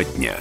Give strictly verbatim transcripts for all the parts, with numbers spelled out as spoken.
Тема дня.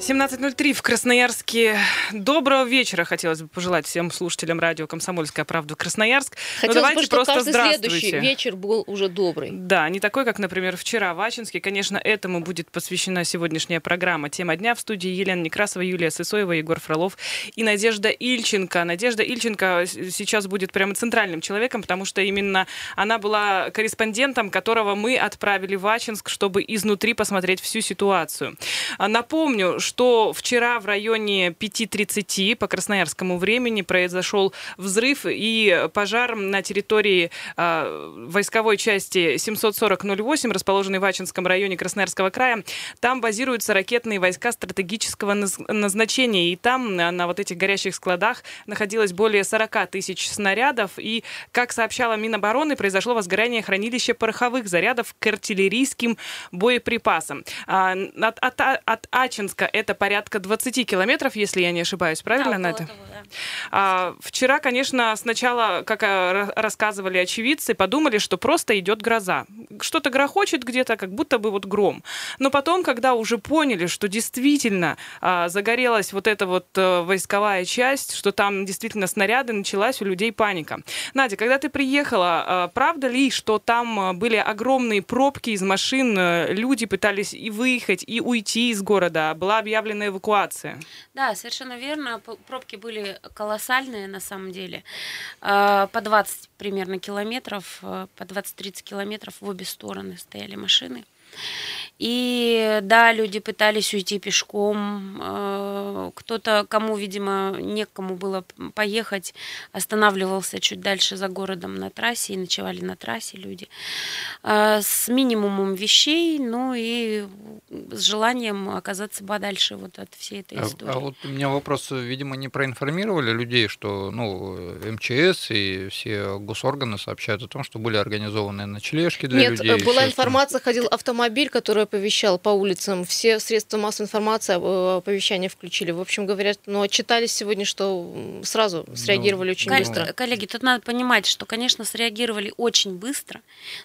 семнадцать ноль три в Красноярске. Доброго вечера хотелось бы пожелать всем слушателям радио «Комсомольская правда» Красноярск. Хотелось давайте бы, чтобы каждый следующий вечер был уже добрый. Да, не такой, как, например, вчера в Ачинске. Конечно, этому будет посвящена сегодняшняя программа «Тема дня». В студии Елена Некрасова, Юлия Сысоева, Егор Фролов и Надежда Ильченко. Надежда Ильченко сейчас будет прямо центральным человеком, потому что именно она была корреспондентом, которого мы отправили в Ачинск, чтобы изнутри посмотреть всю ситуацию. Напомню, что что вчера в районе пять тридцать по красноярскому времени произошел взрыв и пожар на территории э, войсковой части семьсот сорок ноль восемь, расположенной в Ачинском районе Красноярского края. Там базируются ракетные войска стратегического назначения. И там на, на вот этих горящих складах находилось более сорок тысяч снарядов. И, как сообщала Минобороны, произошло возгорание хранилища пороховых зарядов к артиллерийским боеприпасам. А, от, от, от Ачинска это порядка двадцать километров, если я не ошибаюсь, правильно, да, Надя? Того, да. А, вчера, конечно, сначала, как рассказывали очевидцы, подумали, что просто идет гроза. Что-то грохочет где-то, как будто бы вот гром. Но потом, когда уже поняли, что действительно а, загорелась вот эта вот а, войсковая часть, что там действительно снаряды, началась у людей паника. Надя, когда ты приехала, а, правда ли, что там были огромные пробки из машин, люди пытались и выехать, и уйти из города, была объявлена объявлена эвакуация. Да, совершенно верно. Пробки были колоссальные на самом деле. По двадцать примерно километров, по двадцать-тридцать километров в обе стороны стояли машины. И да, люди пытались уйти пешком. Кто-то, кому, видимо, некому было поехать, останавливался чуть дальше за городом на трассе, и ночевали на трассе люди. С минимумом вещей, ну и с желанием оказаться подальше вот от всей этой истории. А, а вот у меня вопрос, видимо, не проинформировали людей, что ну, МЧС и все госорганы сообщают о том, что были организованы ночлежки для Нет, людей. Нет, была информация, ходил автомобиль. Автомобиль, который оповещал по улицам, все средства массовой информации оповещания включили. В общем, говорят, но отчитались сегодня, что сразу среагировали ну, очень кол- быстро. Коллеги, тут надо понимать, что, конечно, среагировали очень быстро,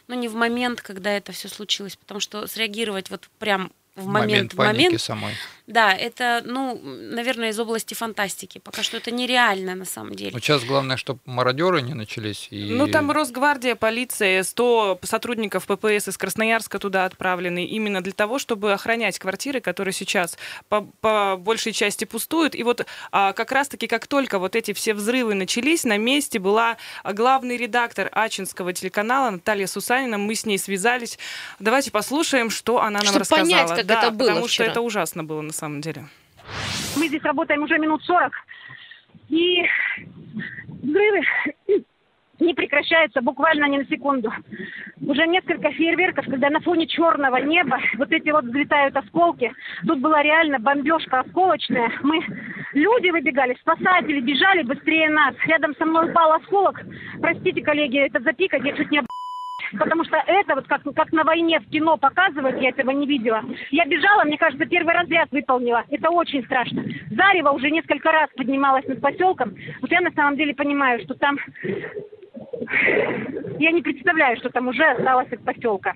но не в момент, когда это все случилось, потому что среагировать вот прям в момент, момент в момент самой. Да, это, ну, наверное, из области фантастики. Пока что это нереально на самом деле. Но сейчас главное, чтобы мародеры не начались. И... Ну, там Росгвардия, полиция, сто сотрудников ППС из Красноярска туда отправлены именно для того, чтобы охранять квартиры, которые сейчас по, по большей части пустуют. И вот а, как раз-таки, как только вот эти все взрывы начались, на месте была главный редактор Ачинского телеканала Наталья Сусанина. Мы с ней связались. Давайте послушаем, что она нам чтобы рассказала. Понять, как да, это было потому вчера. Что это ужасно было на самом деле. Мы здесь работаем уже минут сорок, и взрывы не прекращаются буквально ни на секунду. Уже несколько фейерверков, когда на фоне черного неба вот эти вот взлетают осколки. Тут была реально бомбежка осколочная. Мы, люди выбегали, спасатели бежали быстрее нас. Рядом со мной упал осколок. Простите, коллеги, это запикать, я чуть не об... Потому что это, вот как, как на войне в кино показывают, я этого не видела. Я бежала, мне кажется, первый разряд выполнила. Это очень страшно. Зарево уже несколько раз поднималось над поселком. Вот я на самом деле понимаю, что там... Я не представляю, что там уже осталось от поселка.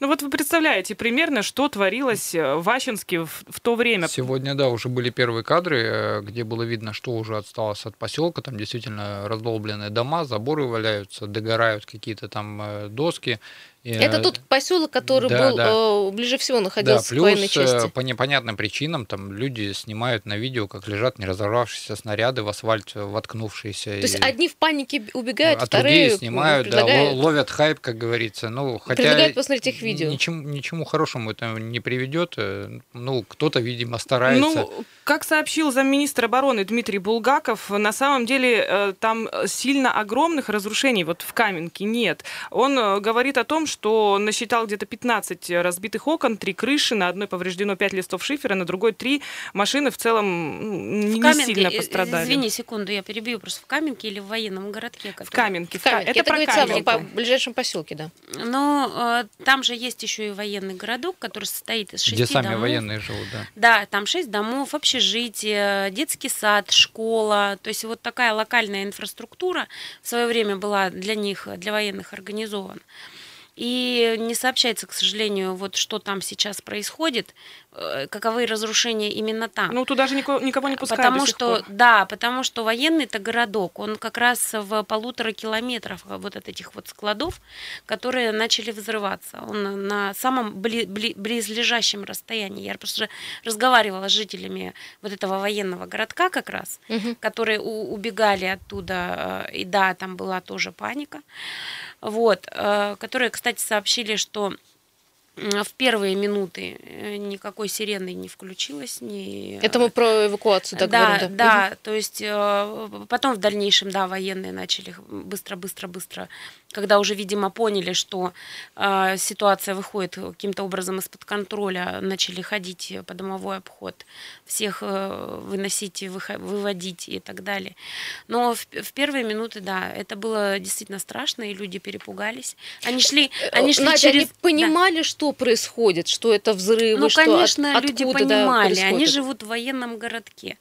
Ну вот вы представляете примерно, что творилось в Ачинске в, в то время. Сегодня, да, уже были первые кадры, где было видно, что уже осталось от поселка. Там действительно раздолбленные дома, заборы валяются, догорают какие-то там доски. Это тот поселок, который да, был да. ближе всего находился да, плюс, в военной части. По непонятным причинам там люди снимают на видео, как лежат не разорвавшиеся снаряды в асфальт воткнувшиеся. То и... есть одни в панике убегают, а вторые другие снимают, да, ловят хайп, как говорится. Ну, хотя предлагают посмотреть их видео. Ничему, ничему хорошему это не приведет. Ну, кто-то, видимо, старается. Ну, как сообщил замминистра обороны Дмитрий Булгаков, на самом деле там сильно огромных разрушений вот в Каменке нет. Он говорит о том, что что насчитал где-то пятнадцать разбитых окон, три крыши, на одной повреждено пять листов шифера, на другой три. Машины в целом не, в Каменке, не сильно пострадали. Извини, секунду, я перебью. Просто в Каменке или в военном городке? Который... В Каменке. В Каменке. Это, это про Каменку. По ближайшем поселке, да. Но э, там же есть еще и военный городок, который состоит из шести домов. Где сами домов. Военные живут, да. Да, там шесть домов, общежитие, детский сад, школа. То есть вот такая локальная инфраструктура в свое время была для них, для военных, организована. И не сообщается, к сожалению, вот что там сейчас происходит, каковы разрушения именно там. Ну, туда же никого, никого не пускают потому до сих что, пор. Да, потому что военный-то городок, он как раз в полутора километрах вот от этих вот складов, которые начали взрываться. Он на самом бли- бли- близлежащем расстоянии. Я просто разговаривала с жителями вот этого военного городка как раз, угу. которые у- убегали оттуда, и да, там была тоже паника. Вот, которые, кстати, сообщили, что в первые минуты никакой сирены не включилось. Ни... Это мы про эвакуацию так да, говорим? Да, да, угу. То есть потом в дальнейшем, да, военные начали быстро-быстро-быстро, когда уже, видимо, поняли, что ситуация выходит каким-то образом из-под контроля, начали ходить по домовой обход, всех выносить, выводить и так далее. Но в первые минуты, да, это было действительно страшно, и люди перепугались. Они шли, они шли Надя, через... Они понимали, да. что происходит, что это взрывы, ну, что конечно, от, люди откуда, понимали, да, они живут в военном городке.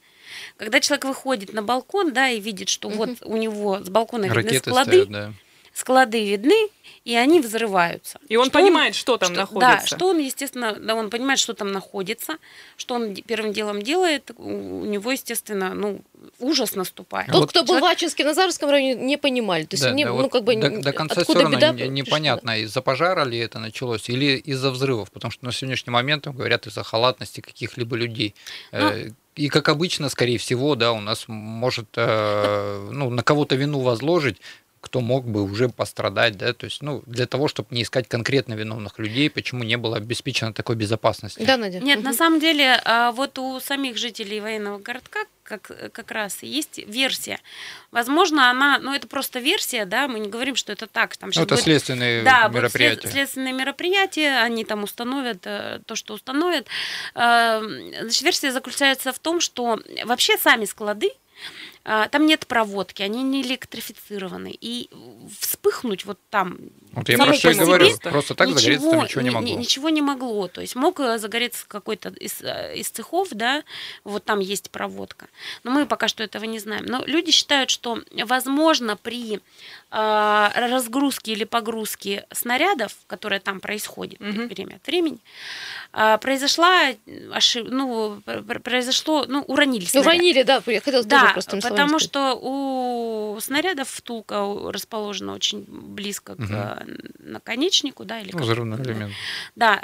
Когда человек выходит на балкон, да, и видит, что угу. вот у него с балкона видны склады, стоят, да. склады видны, и они взрываются. И он что понимает, он, что там что, находится. Да, что он, естественно, да, он понимает, что там находится, что он первым делом делает, у него, естественно, ну, ужас наступает. Тот, вот, кто был в Ачинске, Назаровском районе, не понимали. То есть да, они, да, ну, вот как бы, до, до конца все равно беда непонятно, пришла? Из-за пожара ли это началось или из-за взрывов, потому что на сегодняшний момент говорят из-за халатности каких-либо людей. Но... И, как обычно, скорее всего, да, у нас может э, ну, на кого-то вину возложить, кто мог бы уже пострадать, да, то есть, ну, для того, чтобы не искать конкретно виновных людей, почему не было обеспечено такой безопасности. Да, Надя. Нет, угу. на самом деле, вот у самих жителей военного городка как, как раз есть версия. Возможно, она, ну, это просто версия, да, мы не говорим, что это так. Там сейчас это будет, следственные да, мероприятия. След, следственные мероприятия, они там установят то, что установят. Значит, версия заключается в том, что вообще сами склады, там нет проводки, они не электрифицированы. И вспыхнуть вот там... Вот я про что и говорю, просто так загореться там ничего не могло. Ничего не могло. То есть мог загореться какой-то из, из цехов, да, вот там есть проводка. Но мы пока что этого не знаем. Но люди считают, что, возможно, при э, разгрузке или погрузке снарядов, которая там происходит угу. время от времени, э, произошла... Ошиб... Ну, произошло... Ну, уронили снаряд. Уронили, да, я хотела да, тоже просто... Потому что у снарядов втулка расположена очень близко угу. к наконечнику, да, или ну, взрывной элемент. Да,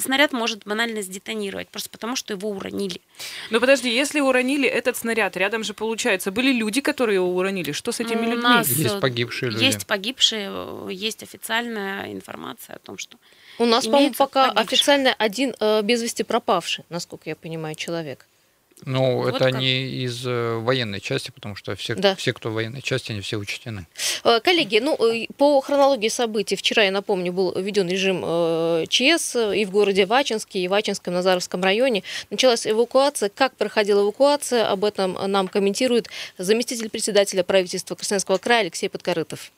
снаряд может банально сдетонировать, просто потому что его уронили. Но подожди, если уронили этот снаряд, рядом же, получается, были люди, которые его уронили. Что с этими людьми? У нас есть погибшие люди. Есть погибшие, есть официальная информация о том, что... У нас, по-моему, пока погибших. Официально один э, без вести пропавший, насколько я понимаю, человек. Ну, вот это как. Не из военной части, потому что все, да. все, кто в военной части, они все учтены. Коллеги, ну, по хронологии событий, вчера, я напомню, был введен режим ЧС и в городе Ачинске, и в Ачинском, Назаровском районе. Началась эвакуация. Как проходила эвакуация, об этом нам комментирует заместитель председателя правительства Красноярского края Алексей Подкорытов.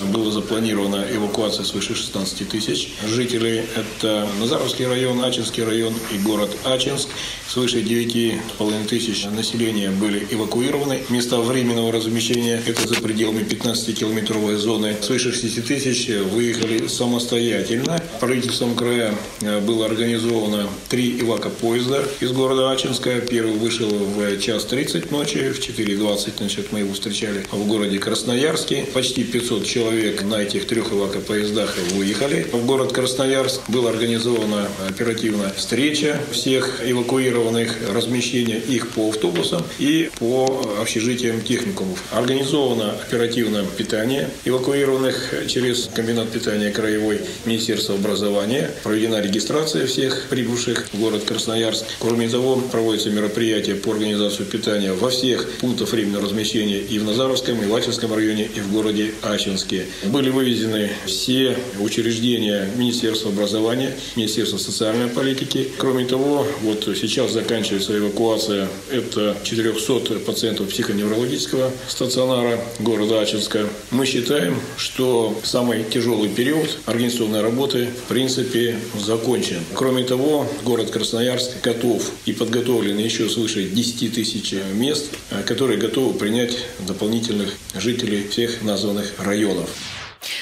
Была запланирована эвакуация свыше шестнадцати тысяч жителей. Это Назаровский район, Ачинский район и город Ачинск. Свыше девяти с половиной тысяч населения были эвакуированы. Места временного размещения – это за пределами пятнадцатикилометровой зоны. Свыше шестидесяти тысяч выехали самостоятельно. Правительством края было организовано три эвакопоезда из города Ачинска. Первый вышел в час тридцать ночи, в четыре двадцать значит, мы его встречали в городе Красноярске. Почти пятьсот человек на этих трех эвакопоездах выехали. В город Красноярск была организована оперативная встреча всех эвакуированных, размещение их по автобусам и по общежитиям техникумов. Организовано оперативное питание эвакуированных через комбинат питания краевой Министерства образования. Проведена регистрация всех прибывших в город Красноярск. Кроме того, проводятся мероприятия по организации питания во всех пунктах временного размещения и в Назаровском, и в Ачинском районе, и в городе Ачинске. Были вывезены все учреждения Министерства образования, Министерства социальной политики. Кроме того, вот сейчас заканчивается эвакуация. Это четыреста пациентов психоневрологического стационара города Ачинска. Мы считаем, что самый тяжелый период организационной работы в принципе закончен. Кроме того, город Красноярск готов и подготовлен еще свыше десяти тысяч мест, которые готовы принять дополнительных жителей всех названных районов.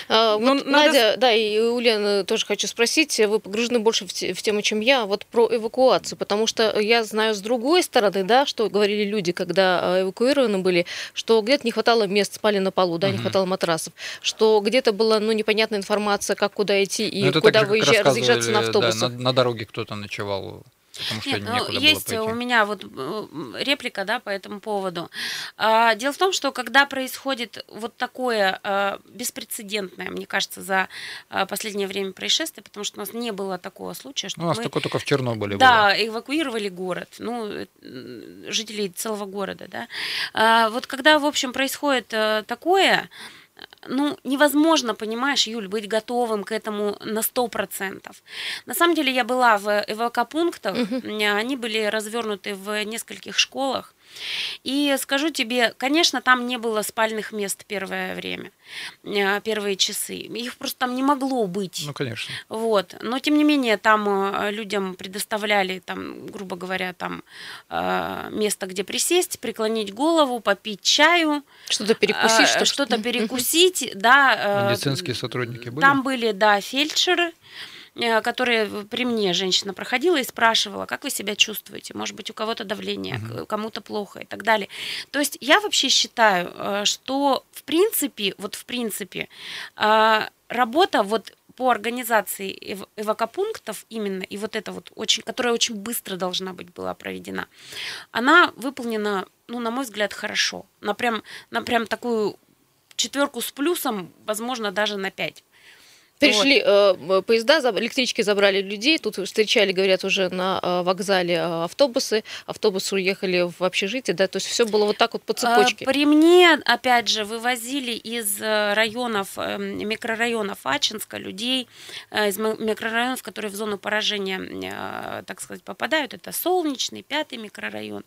А, вот, Надя, надо... да, и у Лены тоже хочу спросить, вы погружены больше в, те, в тему, чем я, вот про эвакуацию, потому что я знаю с другой стороны, да, что говорили люди, когда эвакуированы были, что где-то не хватало мест, спали на полу, да, угу. не хватало матрасов, что где-то была, ну, непонятная информация, как куда идти и куда выезжать, разъезжаться на автобусах. Да, на, на дороге кто-то ночевал. Потому что Нет, ну, есть у меня вот реплика, да, по этому поводу. Дело в том, что когда происходит вот такое беспрецедентное, мне кажется, за последнее время происшествие, потому что у нас не было такого случая, что у нас мы... такое только в Чернобыле да, было. Да, эвакуировали город, ну, жителей целого города, да. Вот когда, в общем, происходит такое... Ну, невозможно, понимаешь, Юль, быть готовым к этому на сто процентов. На самом деле я была в эвакопунктах, uh-huh. они были развернуты в нескольких школах. И скажу тебе, конечно, там не было спальных мест первое время, первые часы. Их просто там не могло быть. Ну, конечно. Вот. Но, тем не менее, там людям предоставляли, там, грубо говоря, там, место, где присесть, преклонить голову, попить чаю. Что-то перекусить. Что-то, что-то перекусить, угу. да. Медицинские сотрудники были? Там были, да, фельдшеры, которые при мне женщина проходила и спрашивала, как вы себя чувствуете, может быть, у кого-то давление, угу. кому-то плохо и так далее. То есть я вообще считаю, что в принципе, вот в принципе, работа вот по организации эвакопунктов именно, и вот эта вот, очень, которая очень быстро должна быть была проведена, она выполнена, ну, на мой взгляд, хорошо. На прям, на прям такую четверку с плюсом, возможно, даже на пять. Пришли э, поезда, электрички забрали людей, тут встречали, говорят, уже на вокзале автобусы, автобусы уехали в общежитие, да, то есть все было вот так вот по цепочке. При мне, опять же, вывозили из районов, микрорайонов Ачинска людей, из микрорайонов, которые в зону поражения, так сказать, попадают, это Солнечный, пятый микрорайон,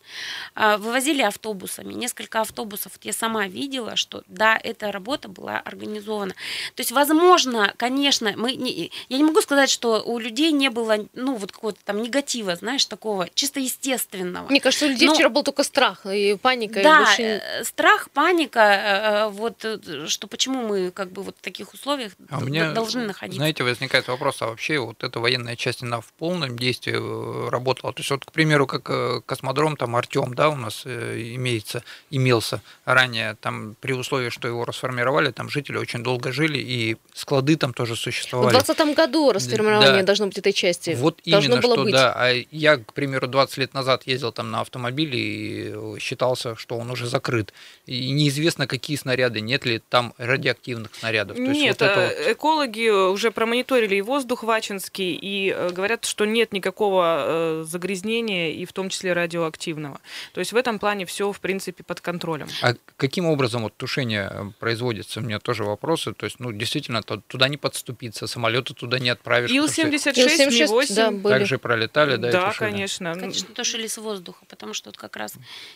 вывозили автобусами, несколько автобусов, я сама видела, что, да, эта работа была организована. То есть, возможно, конечно, Конечно, мы не, я не могу сказать, что у людей не было, ну, вот какого-то там негатива, знаешь, такого чисто естественного. Мне кажется, у людей Но... вчера был только страх и паника. Да, и больше... страх, паника, вот, что почему мы как бы вот в таких условиях а д- меня, должны находиться. Знаете, возникает вопрос, а вообще вот эта военная часть, она в полном действии работала? То есть вот, к примеру, как космодром, там Артем, да, у нас имеется, имелся ранее, там при условии, что его расформировали, там жители очень долго жили, и склады там тоже существовали. В двадцатом году расформирование да. должно быть этой части. Вот должно именно, было что быть. Да. А я, к примеру, двадцать лет назад ездил там на автомобиле и считался, что он уже закрыт. И неизвестно, какие снаряды, нет ли там радиоактивных снарядов. То нет, есть вот это вот... экологи уже промониторили и воздух в Ачинске, и говорят, что нет никакого загрязнения, и в том числе радиоактивного. То есть в этом плане все, в принципе, под контролем. А каким образом вот тушение производится? У меня тоже вопросы. То есть, ну, действительно, туда не подступиться, самолеты туда не отправишь. Ил семьдесят шесть, Ми восемь да, были. Также пролетали, да, да, конечно. Конечно, тушили с воздуха, потому что вот как раз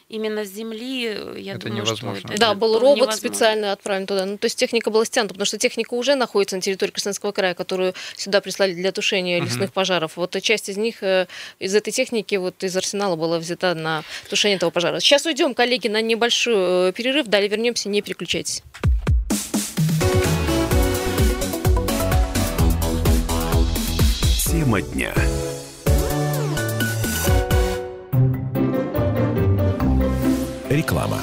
именно с земли, я это думаю, невозможно. Что это, да, был робот невозможно. Специально отправлен туда. Ну, то есть техника была стянута, потому что техника уже находится на территории Красноярского края, которую сюда прислали для тушения лесных uh-huh. пожаров. Вот часть из них, из этой техники, вот из арсенала была взята на тушение этого пожара. Сейчас уйдем, коллеги, на небольшой перерыв. Далее вернемся, не переключайтесь. Тема дня. Реклама.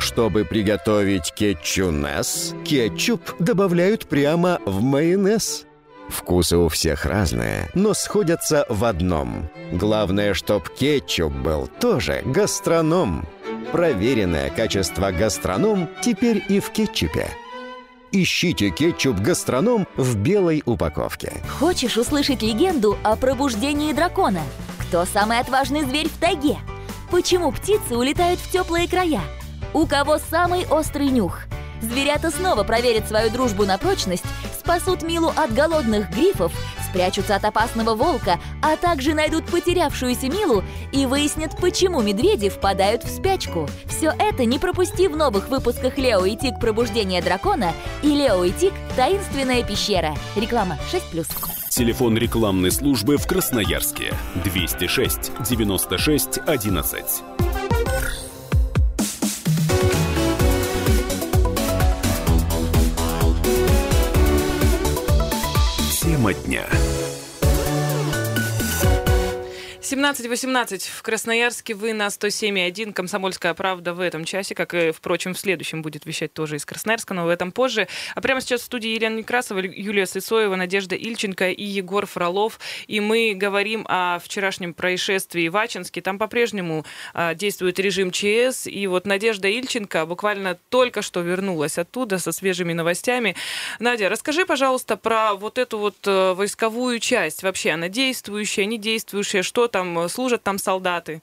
Чтобы приготовить кетчунес, кетчуп добавляют прямо в майонез. Вкусы у всех разные, но сходятся в одном. Главное, чтоб кетчуп был тоже гастроном. Проверенное качество гастроном теперь и в кетчупе. Ищите кетчуп «Гастроном» в белой упаковке. Хочешь услышать легенду о пробуждении дракона? Кто самый отважный зверь в тайге? Почему птицы улетают в теплые края? У кого самый острый нюх? Зверята снова проверят свою дружбу на прочность, спасут Милу от голодных грифов, спрячутся от опасного волка, а также найдут потерявшуюся Милу и выяснят, почему медведи впадают в спячку. Все это не пропусти в новых выпусках «Лео и Тиг. Пробуждение дракона» и «Лео и Тиг. Таинственная пещера». Реклама шесть плюс. Телефон рекламной службы в Красноярске. двести шесть девяносто шесть одиннадцать. Тема дня. семнадцать восемнадцать в Красноярске, вы на сто семь и один. «Комсомольская правда» в этом часе, как и, впрочем, в следующем будет вещать тоже из Красноярска, но в этом позже. А прямо сейчас в студии Елена Некрасова, Юлия Сысоева, Надежда Ильченко и Егор Фролов. И мы говорим о вчерашнем происшествии в Ачинске. Там по-прежнему а, действует режим ЧС. И вот Надежда Ильченко буквально только что вернулась оттуда со свежими новостями. Надя, расскажи, пожалуйста, про вот эту вот войсковую часть. Вообще она действующая, не действующая, что там служат там солдаты?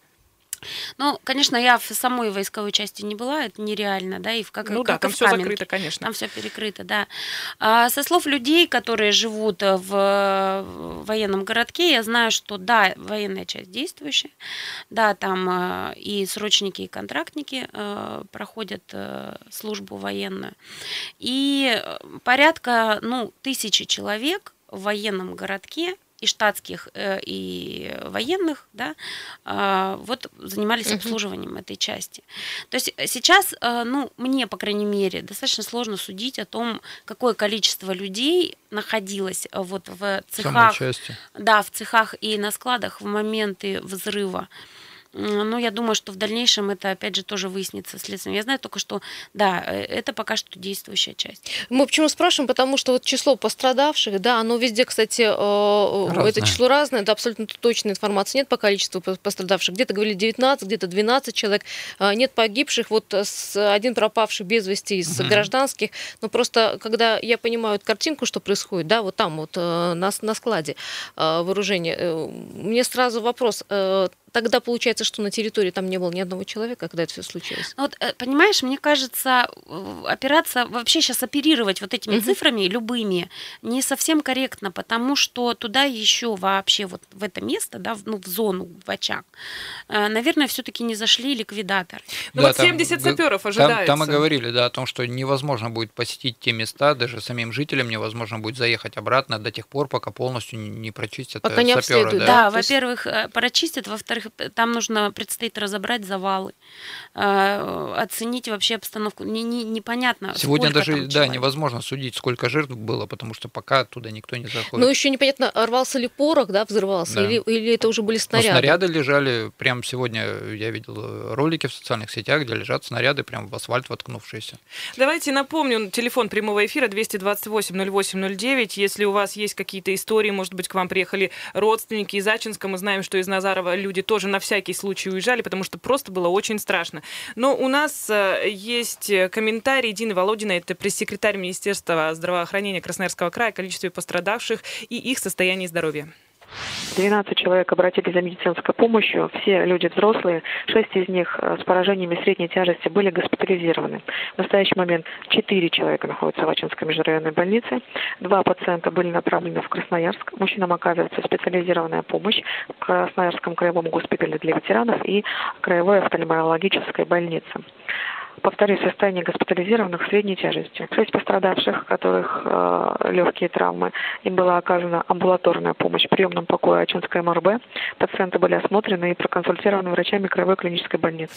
Ну, конечно, я в самой войсковой части не была, это нереально, да, и в как, ну как да, там все Каменке. Закрыто, конечно. Там все перекрыто, да. А со слов людей, которые живут в военном городке, я знаю, что да, военная часть действующая, да, там и срочники, и контрактники проходят службу военную, и порядка, ну, тысячи человек в военном городке, и штатских, и военных, да, вот занимались обслуживанием этой части. То есть сейчас, ну, мне, по крайней мере, достаточно сложно судить о том, какое количество людей находилось вот в цехах, да, в цехах и на складах в моменты взрыва. Ну, я думаю, что в дальнейшем это, опять же, тоже выяснится следствием. Я знаю только, что, да, это пока что действующая часть. Мы почему спрашиваем? Потому что вот число пострадавших, да, оно везде, кстати, разное. Это число разное, да, абсолютно точной информации нет по количеству пострадавших. Где-то говорили девятнадцать, где-то двенадцать человек. Нет погибших, вот один пропавший без вести из угу. гражданских. Но просто, когда я понимаю вот картинку, что происходит, да, вот там вот на, на складе вооружения, мне сразу вопрос... Тогда получается, что на территории там не было ни одного человека, когда это все случилось. Вот, понимаешь, мне кажется, опираться, вообще сейчас оперировать вот этими mm-hmm. цифрами, любыми, не совсем корректно, потому что туда еще вообще вот в это место, да, в, ну, в зону, в очаг, наверное, все-таки не зашли ликвидаторы. Ну да, вот там, семьдесят саперов ожидается. Там, там и говорили, да, о том, что невозможно будет посетить те места, даже самим жителям невозможно будет заехать обратно до тех пор, пока полностью не прочистят пока саперы. Не обследуют, да, да, во-первых, прочистят, во-вторых, там нужно, предстоит разобрать завалы, э, оценить вообще обстановку. Не, не, непонятно, сегодня даже да, невозможно судить, сколько жертв было, потому что пока оттуда никто не заходит. Ну, еще непонятно, рвался ли порох, да, взрывался, да. Или, или это уже были снаряды. Но снаряды лежали, прям сегодня я видел ролики в социальных сетях, где лежат снаряды, прям в асфальт воткнувшиеся. Давайте напомню, телефон прямого эфира двести двадцать восемь ноль восемь ноль девять. Если у вас есть какие-то истории, может быть, к вам приехали родственники из Ачинска, мы знаем, что из Назарова люди тоже на всякий случай уезжали, потому что просто было очень страшно. Но у нас есть комментарий Дины Володина, это пресс-секретарь Министерства здравоохранения Красноярского края, о количестве пострадавших и их состоянии здоровья. двенадцать человек обратились за медицинской помощью, все люди взрослые, шесть из них с поражениями средней тяжести были госпитализированы. В настоящий момент четыре человека находятся в Ачинской межрайонной больнице, два пациента были направлены в Красноярск, мужчинам оказывается специализированная помощь в Красноярском краевом госпитале для ветеранов и краевой офтальмологической больнице. Повторюсь, состояние госпитализированных средней тяжести. Шесть пострадавших, у которых э, легкие травмы, им была оказана амбулаторная помощь в приемном покое Ачинской МРБ. Пациенты были осмотрены и проконсультированы врачами краевой клинической больницы.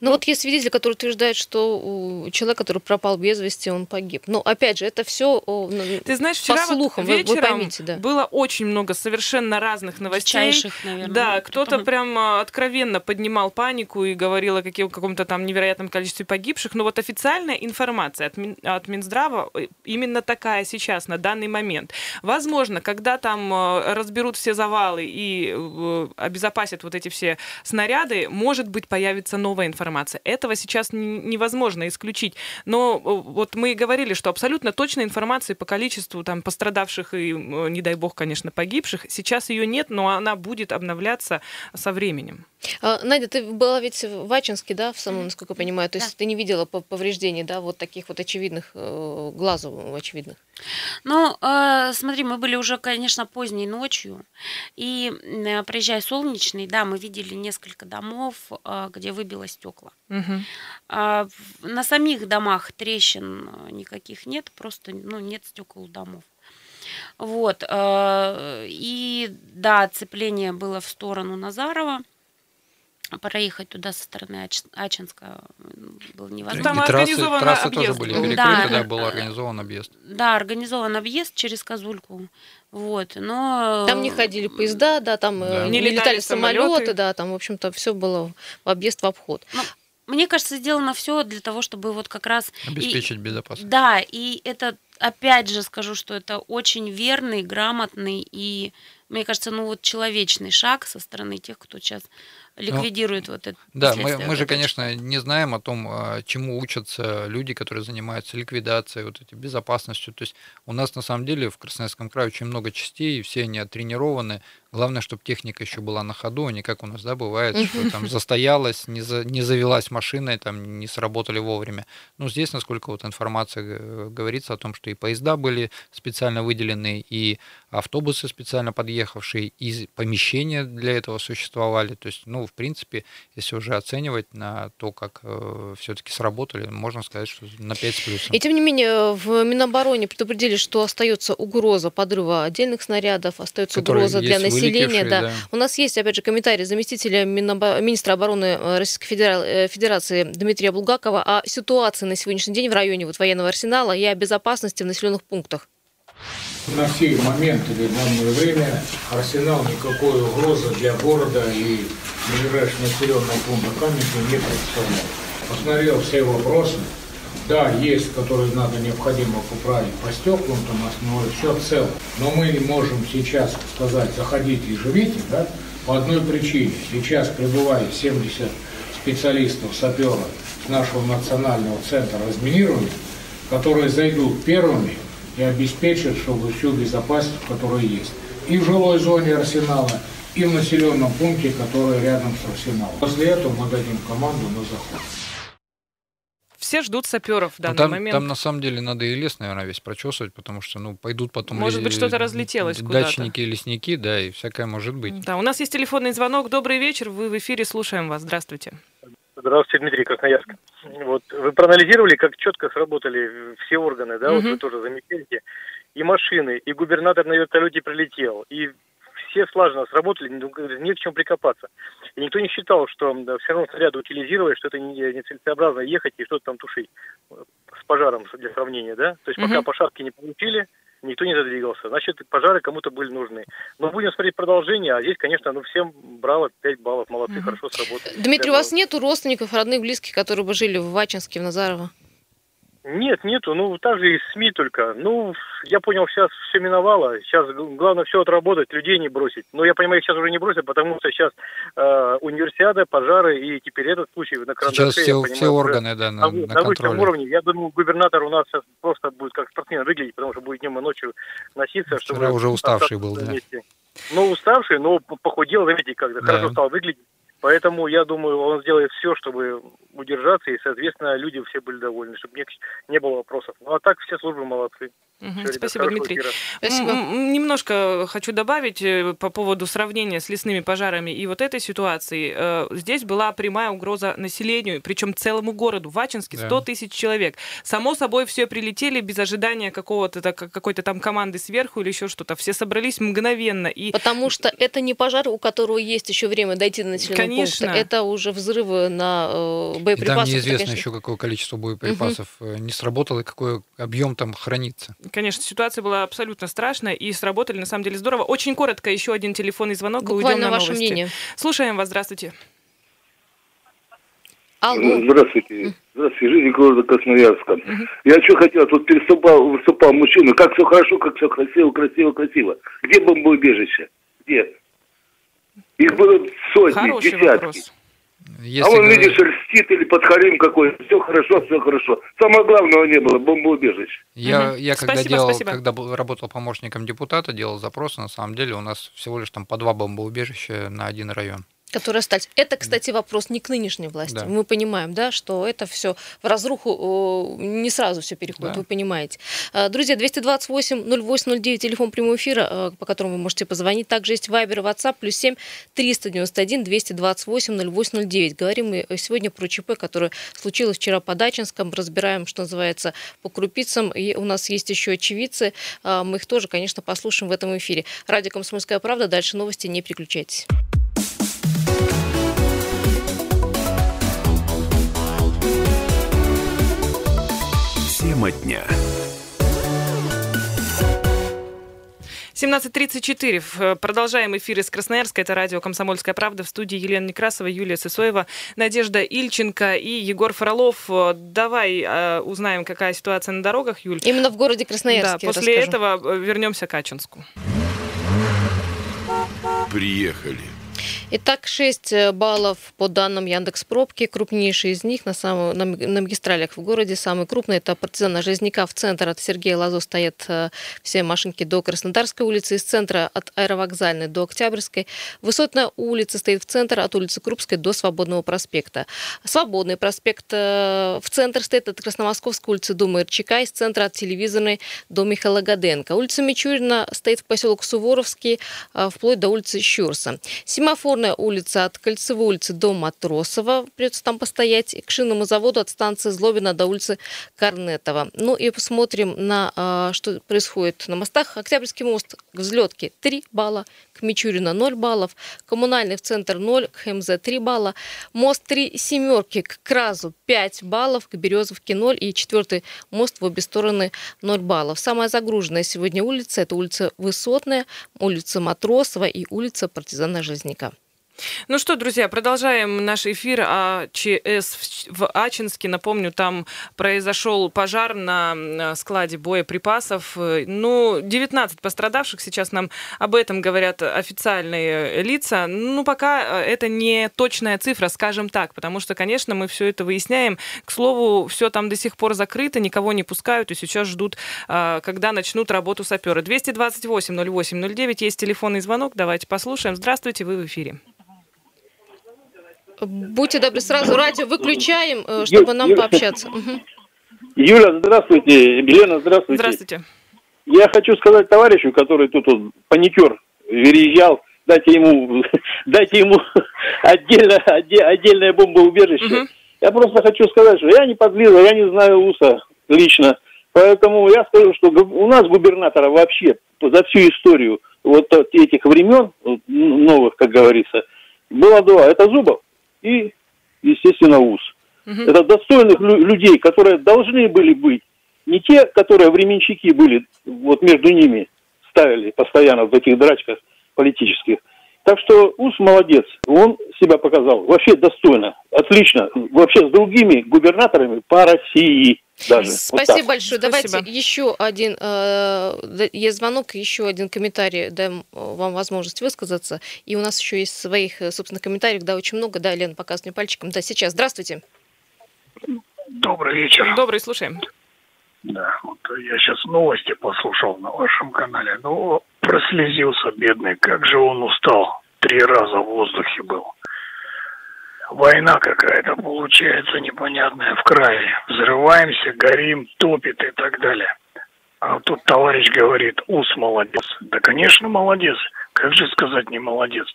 Ну вот есть свидетели, которые утверждают, что человек, который пропал без вести, он погиб. Но опять же, это все ну, ты знаешь, вчера по слухам, вот вечером вы, вы поймите, да. Было очень много совершенно разных новостей. Чайших, наверное. Да, кто-то прям откровенно поднимал панику и говорил о каком-то там невероятном количестве погибших. Но вот официальная информация от, Мин, от Минздрава именно такая сейчас, на данный момент. Возможно, когда там разберут все завалы и обезопасят вот эти все снаряды, может быть, появится новая информация. Этого сейчас невозможно исключить. Но вот мы и говорили, что абсолютно точной информации по количеству там пострадавших и, не дай бог, конечно, погибших, сейчас ее нет, но она будет обновляться со временем. Надя, ты была ведь в Ачинске, да, в самом, насколько я понимаю, то есть да. Ты не видела повреждений, да, вот таких вот очевидных, глазу очевидных? Ну, смотри, мы были уже, конечно, поздней ночью, и проезжая Солнечный, да, мы видели несколько домов, где выбило стекла. Угу. На самих домах трещин никаких нет, просто, ну, нет стекол у домов. Вот, и да, отцепление было в сторону Назарова. Проехать туда со стороны Ач... Ачинска было невозможно. Там организован трассы, трассы тоже были перекрыты, да, да, был организован объезд. Да, организован объезд через Козульку. Вот, но... Там не ходили поезда, да, там да. не летали самолеты, самолеты, да, там, в общем-то, все было в объезд, в обход. Но... Мне кажется, сделано все для того, чтобы вот как раз... Обеспечить и, безопасность. Да, и это, опять же скажу, что это очень верный, грамотный и, мне кажется, ну вот человечный шаг со стороны тех, кто сейчас ликвидирует ну, вот это. Да, мы, мы же, конечно, не знаем о том, чему учатся люди, которые занимаются ликвидацией, вот этой безопасностью. То есть у нас, на самом деле, в Красноярском крае очень много частей, и все они оттренированы. Главное, чтобы техника еще была на ходу, а не как у нас, да, бывает, что там застоялась, не, за, не завелась машина, там не сработали вовремя. Ну, здесь, насколько вот информация говорится о том, что и поезда были специально выделены, и автобусы специально подъехавшие, и помещения для этого существовали. То есть, ну, в принципе, если уже оценивать на то, как э, все-таки сработали, можно сказать, что на пять с плюсом. И тем не менее, в Минобороны предупредили, что остается угроза подрыва отдельных снарядов, остается Которые угроза для населения. Да. Да. У нас есть, опять же, комментарий заместителя министра обороны Российской Федерации Дмитрия Булгакова о ситуации на сегодняшний день в районе вот военного арсенала и о безопасности в населенных пунктах. На сей момент или в данное время арсенал никакой угрозы для города и ближайшего населенного пункта Каменки не представляет. Посмотрел все вопросы. Да, есть, которые надо необходимо поправить по стеклам, там основное, все целое. Но мы не можем сейчас сказать, заходите и живите, да, по одной причине. Сейчас прибывает семьдесят специалистов, саперов с нашего национального центра разминирования, которые зайдут первыми и обеспечат, чтобы всю безопасность, которая есть. И в жилой зоне арсенала, и в населенном пункте, который рядом с арсеналом. После этого мы дадим команду на заход. Все ждут саперов в данный ну, там, момент. Там на самом деле надо и лес, наверное, весь прочесывать, потому что ну, пойдут потом... Может ли... быть, что-то разлетелось дачники куда-то. Дачники, лесники, да, и всякое может быть. Да, у нас есть телефонный звонок. Добрый вечер, вы в эфире, слушаем вас. Здравствуйте. Здравствуйте, Дмитрий, Красноярск. Вот, вы проанализировали, как четко сработали все органы, да, угу. вот вы тоже замечаете. И машины, и губернатор на вертолете прилетел, и... Все слаженно сработали, не к чему прикопаться. И никто не считал, что да, все равно снаряды утилизировать, что это нецелесообразно ехать и что-то там тушить. С пожаром для сравнения, да? То есть mm-hmm. пока по шапке не получили, никто не задвигался. Значит, пожары кому-то были нужны. Но будем смотреть продолжение, а здесь, конечно, ну всем браво, пять баллов, молодцы, mm-hmm. хорошо сработали. Дмитрий, у вас нету родственников, родных, близких, которые бы жили в Ачинске, в Назарово? Нет, нету. Ну, так же и СМИ только. Ну, я понял, сейчас все миновало. Сейчас главное все отработать, людей не бросить. Но я понимаю, их сейчас уже не бросят, потому что сейчас э, универсиада, пожары и теперь этот случай на карандаше. Сейчас все, понимаю, все органы, да, на, на, на высшем уровне. Я думаю, губернатор у нас сейчас просто будет как спортсмен выглядеть, потому что будет днем и ночью носиться. Чтобы Вчера уже уставший был, да. Ну, уставший, но похудел, знаете, как-то да. хорошо стал выглядеть. Поэтому, я думаю, он сделает все, чтобы удержаться, и, соответственно, люди все были довольны, чтобы не было вопросов. Ну, а так все службы молодцы. Угу. Все, ребят, спасибо, Дмитрий. Спасибо. Немножко хочу добавить по поводу сравнения с лесными пожарами и вот этой ситуации. Здесь была прямая угроза населению, причем целому городу. В Ачинске сто тысяч человек. Само собой, все прилетели без ожидания какого-то, какой-то там команды сверху или еще что-то. Все собрались мгновенно. И... Потому что это не пожар, у которого есть еще время дойти до населенного Конечно. пункта. Это уже взрывы на боеприпасах. И там неизвестно конечно... еще, какое количество боеприпасов угу. не сработало и какой объем там хранится. Конечно, ситуация была абсолютно страшная, и сработали, на самом деле, здорово. Очень коротко еще один телефонный звонок, Буквально и уйдем на ваше новости. Мнение. Слушаем вас, здравствуйте. Алло. Здравствуйте. Здравствуйте, жизнь города Красноярска. Uh-huh. Я что хотел, тут переступал, выступал мужчина, как все хорошо, как все красиво, красиво, красиво. Где бомбоубежище? Где? Их было сотни, Хороший десятки. Вопрос. Если а он, говорить... видишь, льстит или под Харим какой-то. Все хорошо, все хорошо. Самого главного не было, бомбоубежище. Я, угу. я когда, спасибо, делал, спасибо. когда работал помощником депутата, делал запросы, на самом деле у нас всего лишь там по два бомбоубежища на один район. Которые остались. Это, кстати, вопрос не к нынешней власти. Да. Мы понимаем, да, что это все в разруху не сразу все переходит, да. вы понимаете. Друзья, двести двадцать восемь ноль восемь ноль девять, телефон прямого эфира, по которому вы можете позвонить. Также есть Вайбер и WhatsApp, плюс семь триста девяносто один двести двадцать восемь ноль восемь ноль девять. Говорим мы сегодня про ЧП, которое случилось вчера под Ачинском. Разбираем, что называется, по крупицам. И у нас есть еще очевидцы. Мы их тоже, конечно, послушаем в этом эфире. Радио «Комсомольская правда». Дальше новости. Не переключайтесь. Тема дня. семнадцать тридцать четыре. Продолжаем эфир из Красноярска. Это радио «Комсомольская правда». В студии Елена Некрасова, Юлия Сысоева, Надежда Ильченко и Егор Фролов. Давай э, узнаем, какая ситуация на дорогах, Юль. Именно в городе Красноярске. Да, после расскажу. Этого вернемся к Ачинску. Приехали. Итак, шесть баллов по данным Яндекс.Пробки. Крупнейший из них на, самом, на, на магистралях в городе. Самый крупный — это партизана-Железняка. В центр от Сергея Лазо стоят все машинки до Краснодарской улицы. Из центра от Аэровокзальной до Октябрьской. Высотная улица стоит в центр от улицы Крупской до Свободного проспекта. Свободный проспект в центр стоит от Красномосковской улицы до Мэрчака. Из центра от Телевизорной до Михаила Годенко. Улица Мичурина стоит в поселок Суворовский вплоть до улицы Щурса. Семафор улица от Кольцевой улицы до Матросова. Придется там постоять. И к шинному заводу от станции Злобина до улицы Корнетова. Ну и посмотрим, на что происходит на мостах. Октябрьский мост к взлетке три балла. К Мичурина ноль баллов. Коммунальный в центр ноль. К ХМЗ три балла. Мост три Семерки к Кразу пять баллов. К Березовке ноль. И четвертый мост в обе стороны ноль баллов. Самая загруженная сегодня улица — это улица Высотная, улица Матросова и улица Партизана-Железняка. Ну что, друзья, продолжаем наш эфир о ЧС в Ачинске. Напомню, там произошел пожар на складе боеприпасов. Ну, девятнадцать пострадавших, сейчас нам об этом говорят официальные лица. Ну, пока это не точная цифра, скажем так, потому что, конечно, мы все это выясняем. К слову, все там до сих пор закрыто, никого не пускают, и сейчас ждут, когда начнут работу саперы. двести двадцать восемь ноль восемь ноль девять, есть телефонный звонок, давайте послушаем. Здравствуйте, вы в эфире. Будьте добры, сразу радио выключаем, чтобы Ю, нам Юля, пообщаться. Юля, здравствуйте. Елена, здравствуйте. Здравствуйте. Я хочу сказать товарищу, который тут вот, паникер, переезжал, дайте ему, дайте ему отдельно, отдельное бомбоубежище. Угу. Я просто хочу сказать, что я не подлиза, я не знаю Усса лично. Поэтому я скажу, что у нас губернатора вообще за всю историю вот этих времен, новых, как говорится, было два. Это Зубов. И, естественно, Усс. Угу. Это достойных лю- людей, которые должны были быть. Не те, которые временщики были, вот между ними ставили постоянно в таких драчках политических. Так что Усс молодец. Он себя показал вообще достойно, отлично. Вообще с другими губернаторами по России. Даже. Спасибо вот большое. Спасибо. Давайте еще один э, есть звонок, еще один комментарий, дам вам возможность высказаться. И у нас еще есть своих собственных комментариев, да, очень много. Да, Лена, показывай пальчиком. Да, сейчас. Здравствуйте. Добрый вечер. Добрый, слушаем. Да, вот я сейчас новости послушал на вашем канале. Ну, прослезился бедный, как же он устал. Три раза в воздухе был. Война какая-то получается непонятная в крае. Взрываемся, горим, топит и так далее. А тут товарищ говорит, Усс молодец. Да, конечно, молодец. Как же сказать не молодец?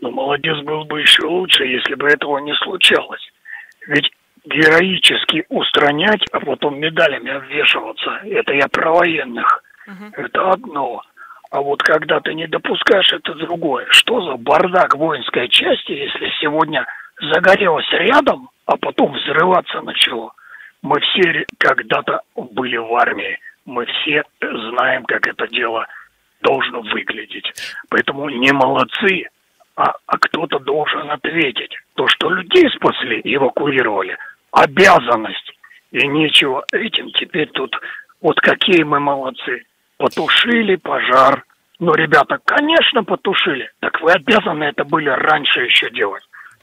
Но молодец был бы еще лучше, если бы этого не случалось. Ведь героически устранять, а потом медалями обвешиваться, это я про военных. Угу. Это одно. А вот когда ты не допускаешь, это другое. Что за бардак воинской части, если сегодня... загорелось рядом, а потом взрываться начало. Мы все когда-то были в армии. Мы все знаем, как это дело должно выглядеть. Поэтому не молодцы, а, а кто-то должен ответить. То, что людей спасли, эвакуировали, обязанность. И нечего этим теперь тут... Вот какие мы молодцы. Потушили пожар. Но, ребята, конечно, потушили. Так вы обязаны это были раньше еще делать.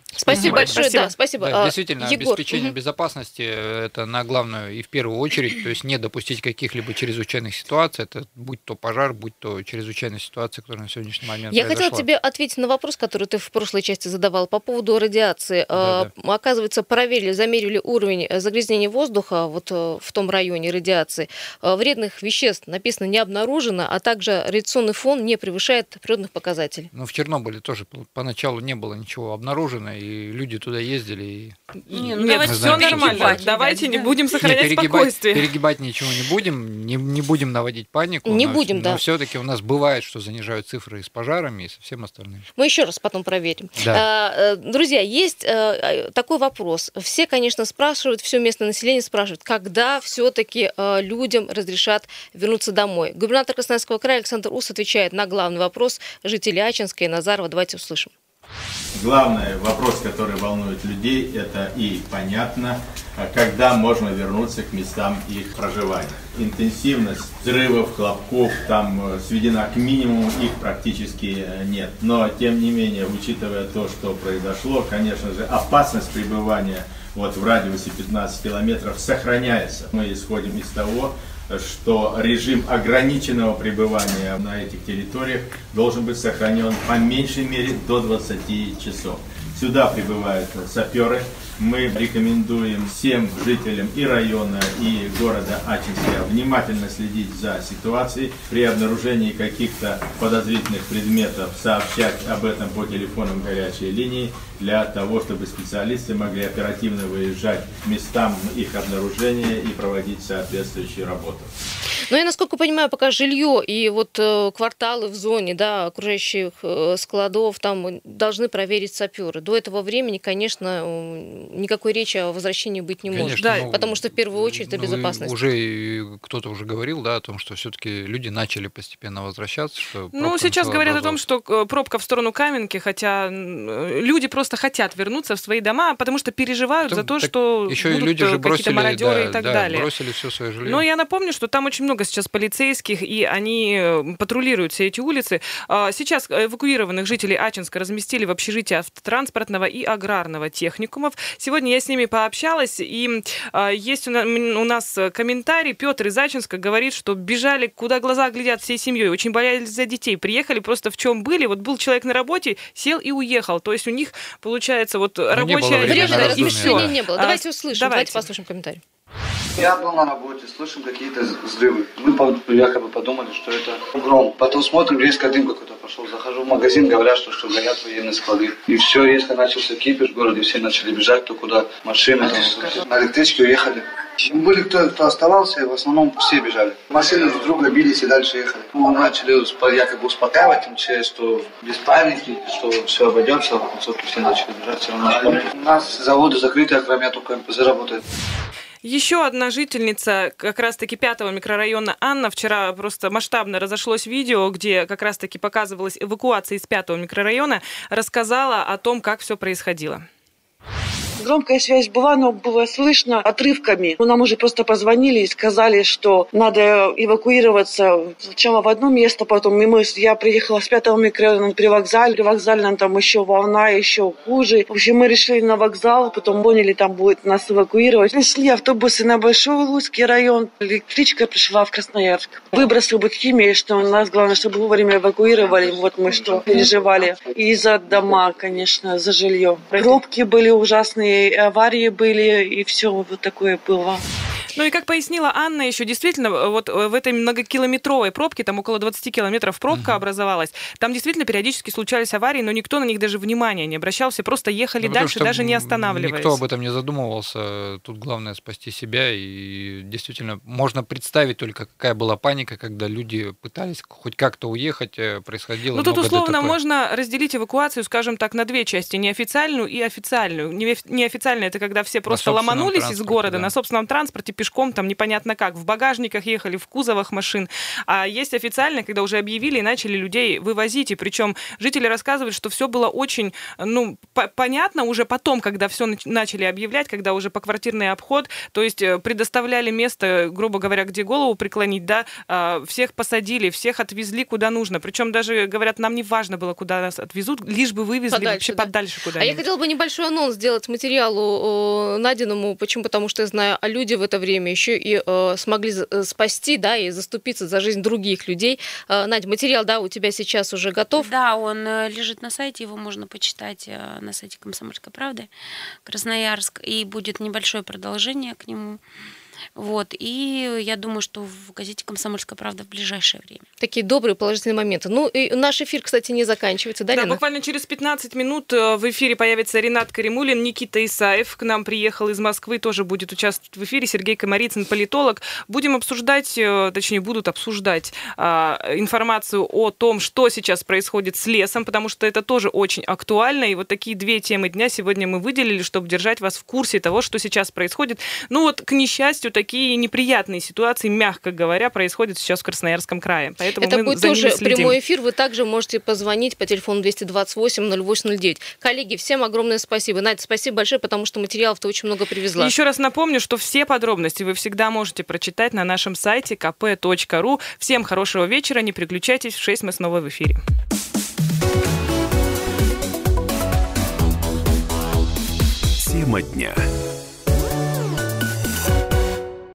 Спасибо большое, спасибо. Да, спасибо. Да, действительно, Егор. Обеспечение угу. безопасности — это на главную и в первую очередь, то есть не допустить каких-либо чрезвычайных ситуаций, это будь то пожар, будь то чрезвычайная ситуация, которая на сегодняшний момент Я произошла. Хотела тебе ответить на вопрос, который ты в прошлой части задавал по поводу радиации. Да, да. Оказывается, проверили, замерили уровень загрязнения воздуха вот в том районе радиации. Вредных веществ, написано, не обнаружено, а также радиационный фон не превышает природных показателей. Но в Чернобыле тоже поначалу не было ничего обнаружено, и люди туда ездили. И... Не, ну, нет, все нормально. Давайте не будем сохранять не, перегибать, спокойствие. Перегибать ничего не будем, не, не будем наводить панику. Не но, будем, но да. Но все-таки у нас бывает, что занижают цифры и с пожарами, и со всем остальным. Мы еще раз потом проверим. Да. Друзья, есть такой вопрос. Все, конечно, спрашивают, все местное население спрашивает, когда все-таки людям разрешат вернуться домой. Губернатор Красноярского края Александр Усс отвечает на главный вопрос жителей Ачинска и Назарова. Давайте услышим. Главный вопрос, который волнует людей, это и понятно, когда можно вернуться к местам их проживания. Интенсивность взрывов, хлопков там сведена к минимуму, их практически нет. Но, тем не менее, учитывая то, что произошло, конечно же, опасность пребывания вот в радиусе пятнадцати километров сохраняется. Мы исходим из того, что режим ограниченного пребывания на этих территориях должен быть сохранен по меньшей мере до двадцати часов. Сюда прибывают саперы. Мы рекомендуем всем жителям и района, и города Ачинска внимательно следить за ситуацией. При обнаружении каких-то подозрительных предметов сообщать об этом по телефонам горячей линии, для того, чтобы специалисты могли оперативно выезжать к местам их обнаружения и проводить соответствующую работу. Ну, я, насколько понимаю, пока жилье и вот э, кварталы в зоне, да, окружающих э, складов, там должны проверить саперы. До этого времени, конечно, э, никакой речи о возвращении быть не конечно, может. Да, ну, потому что в первую очередь это ну, безопасность. Уже кто-то уже говорил, да, о том, что все-таки люди начали постепенно возвращаться. Что ну, сейчас говорят образовать. о том, что пробка в сторону Каменки, хотя люди просто хотят вернуться в свои дома, потому что переживают там, за то, что еще будут и люди же бросили, какие-то мародеры да, и так да, далее. Бросили все свое жилье. Но я напомню, что там очень много сейчас полицейских, и они патрулируют все эти улицы. Сейчас эвакуированных жителей Ачинска разместили в общежитии автотранспортного и аграрного техникумов. Сегодня я с ними пообщалась, и есть у нас комментарий. Петр из Ачинска говорит, что бежали, куда глаза глядят, всей семьей, очень боялись за детей, приехали просто в чем были. Вот был человек на работе, сел и уехал. То есть у них, получается, вот Но рабочая... Время размышления не было. Давайте услышим, давайте, давайте послушаем комментарий. Я был на работе, слышим какие-то взрывы. Мы якобы подумали, что это гром. Потом смотрим, резко дым какой-то пошел. Захожу в магазин, говорят, что, что горят военные склады. И все, резко начался кипиш в городе, все начали бежать, то куда машины. Там, на электричке уехали. Были кто, кто оставался, и в основном все бежали. Машины друг друга бились и дальше ехали. Мы начали якобы успокаивать МЧС, что без паники, что все обойдется. В конце все начали бежать, все равно. У нас заводы закрыты, кроме только МПЗ работает. Еще одна жительница как раз-таки пятого микрорайона Анна. Вчера просто масштабно разошлось видео, где как раз-таки показывалась эвакуация из пятого микрорайона. Рассказала о том, как все происходило. Громкая связь была, но было слышно отрывками. Но нам уже просто позвонили и сказали, что надо эвакуироваться сначала в одно место, потом и мы, я приехала с пятого микрорайона при вокзале. При вокзальном там еще волна, еще хуже. В общем, мы решили на вокзал, потом поняли, там будет нас эвакуировать. Несли автобусы на Большой Луцкий район. Электричка пришла в Красноярск. Выброс химии, что у нас главное, чтобы вовремя эвакуировали. Вот мы что переживали. И за дома, конечно, за жилье. Пробки были ужасные. И аварии были, и все вот такое было. Ну и как пояснила Анна, еще действительно вот в этой многокилометровой пробке, там около двадцати километров пробка угу. образовалась, там действительно периодически случались аварии, но никто на них даже внимания не обращался, просто ехали ну, дальше, даже не останавливаясь. Никто об этом не задумывался, тут главное спасти себя, и действительно можно представить только, какая была паника, когда люди пытались хоть как-то уехать, происходило... Ну тут условно ДТП. Можно разделить эвакуацию, скажем так, на две части, неофициальную и официальную. Неофициальная — это когда все просто ломанулись из города да. на собственном транспорте, пешком, там непонятно как, в багажниках ехали, в кузовах машин. А есть официально, когда уже объявили и начали людей вывозить. И причем жители рассказывают, что все было очень ну, по- понятно уже потом, когда все начали объявлять, когда уже поквартирный обход, то есть предоставляли место, грубо говоря, где голову преклонить, да, всех посадили, всех отвезли куда нужно. Причем даже, говорят, нам не важно было, куда нас отвезут, лишь бы вывезли подальше, вообще да. подальше куда-нибудь. А я хотела бы небольшой анонс сделать материалу найденному. Почему? Потому что я знаю, а люди в это время еще и э, смогли спасти, да, и заступиться за жизнь других людей. Э, Надь, материал, да, у тебя сейчас уже готов? Да, он лежит на сайте, его можно почитать на сайте Комсомольской правды, Красноярск, и будет небольшое продолжение к нему. Вот. И я думаю, что в газете «Комсомольская правда» в ближайшее время. Такие добрые, положительные моменты. Ну, и наш эфир, кстати, не заканчивается. Да, да, Лена? Буквально через пятнадцать минут в эфире появится Ренат Каримуллин, Никита Исаев к нам приехал из Москвы, тоже будет участвовать в эфире. Сергей Комарицын, политолог. Будем обсуждать, точнее, будут обсуждать информацию о том, что сейчас происходит с лесом, потому что это тоже очень актуально. И вот такие две темы дня сегодня мы выделили, чтобы держать вас в курсе того, что сейчас происходит. Ну вот, к несчастью, такие неприятные ситуации, мягко говоря, происходят сейчас в Красноярском крае. Поэтому это мы будет за тоже следим. Прямой эфир. Вы также можете позвонить по телефону двести двадцать восемь ноль восемь ноль девять. Коллеги, всем огромное спасибо. Надя, спасибо большое, потому что материалов-то очень много привезла. Еще раз напомню, что все подробности вы всегда можете прочитать на нашем сайте ка пэ точка ру. Всем хорошего вечера. Не переключайтесь. В шесть мы снова в эфире. Тема дня.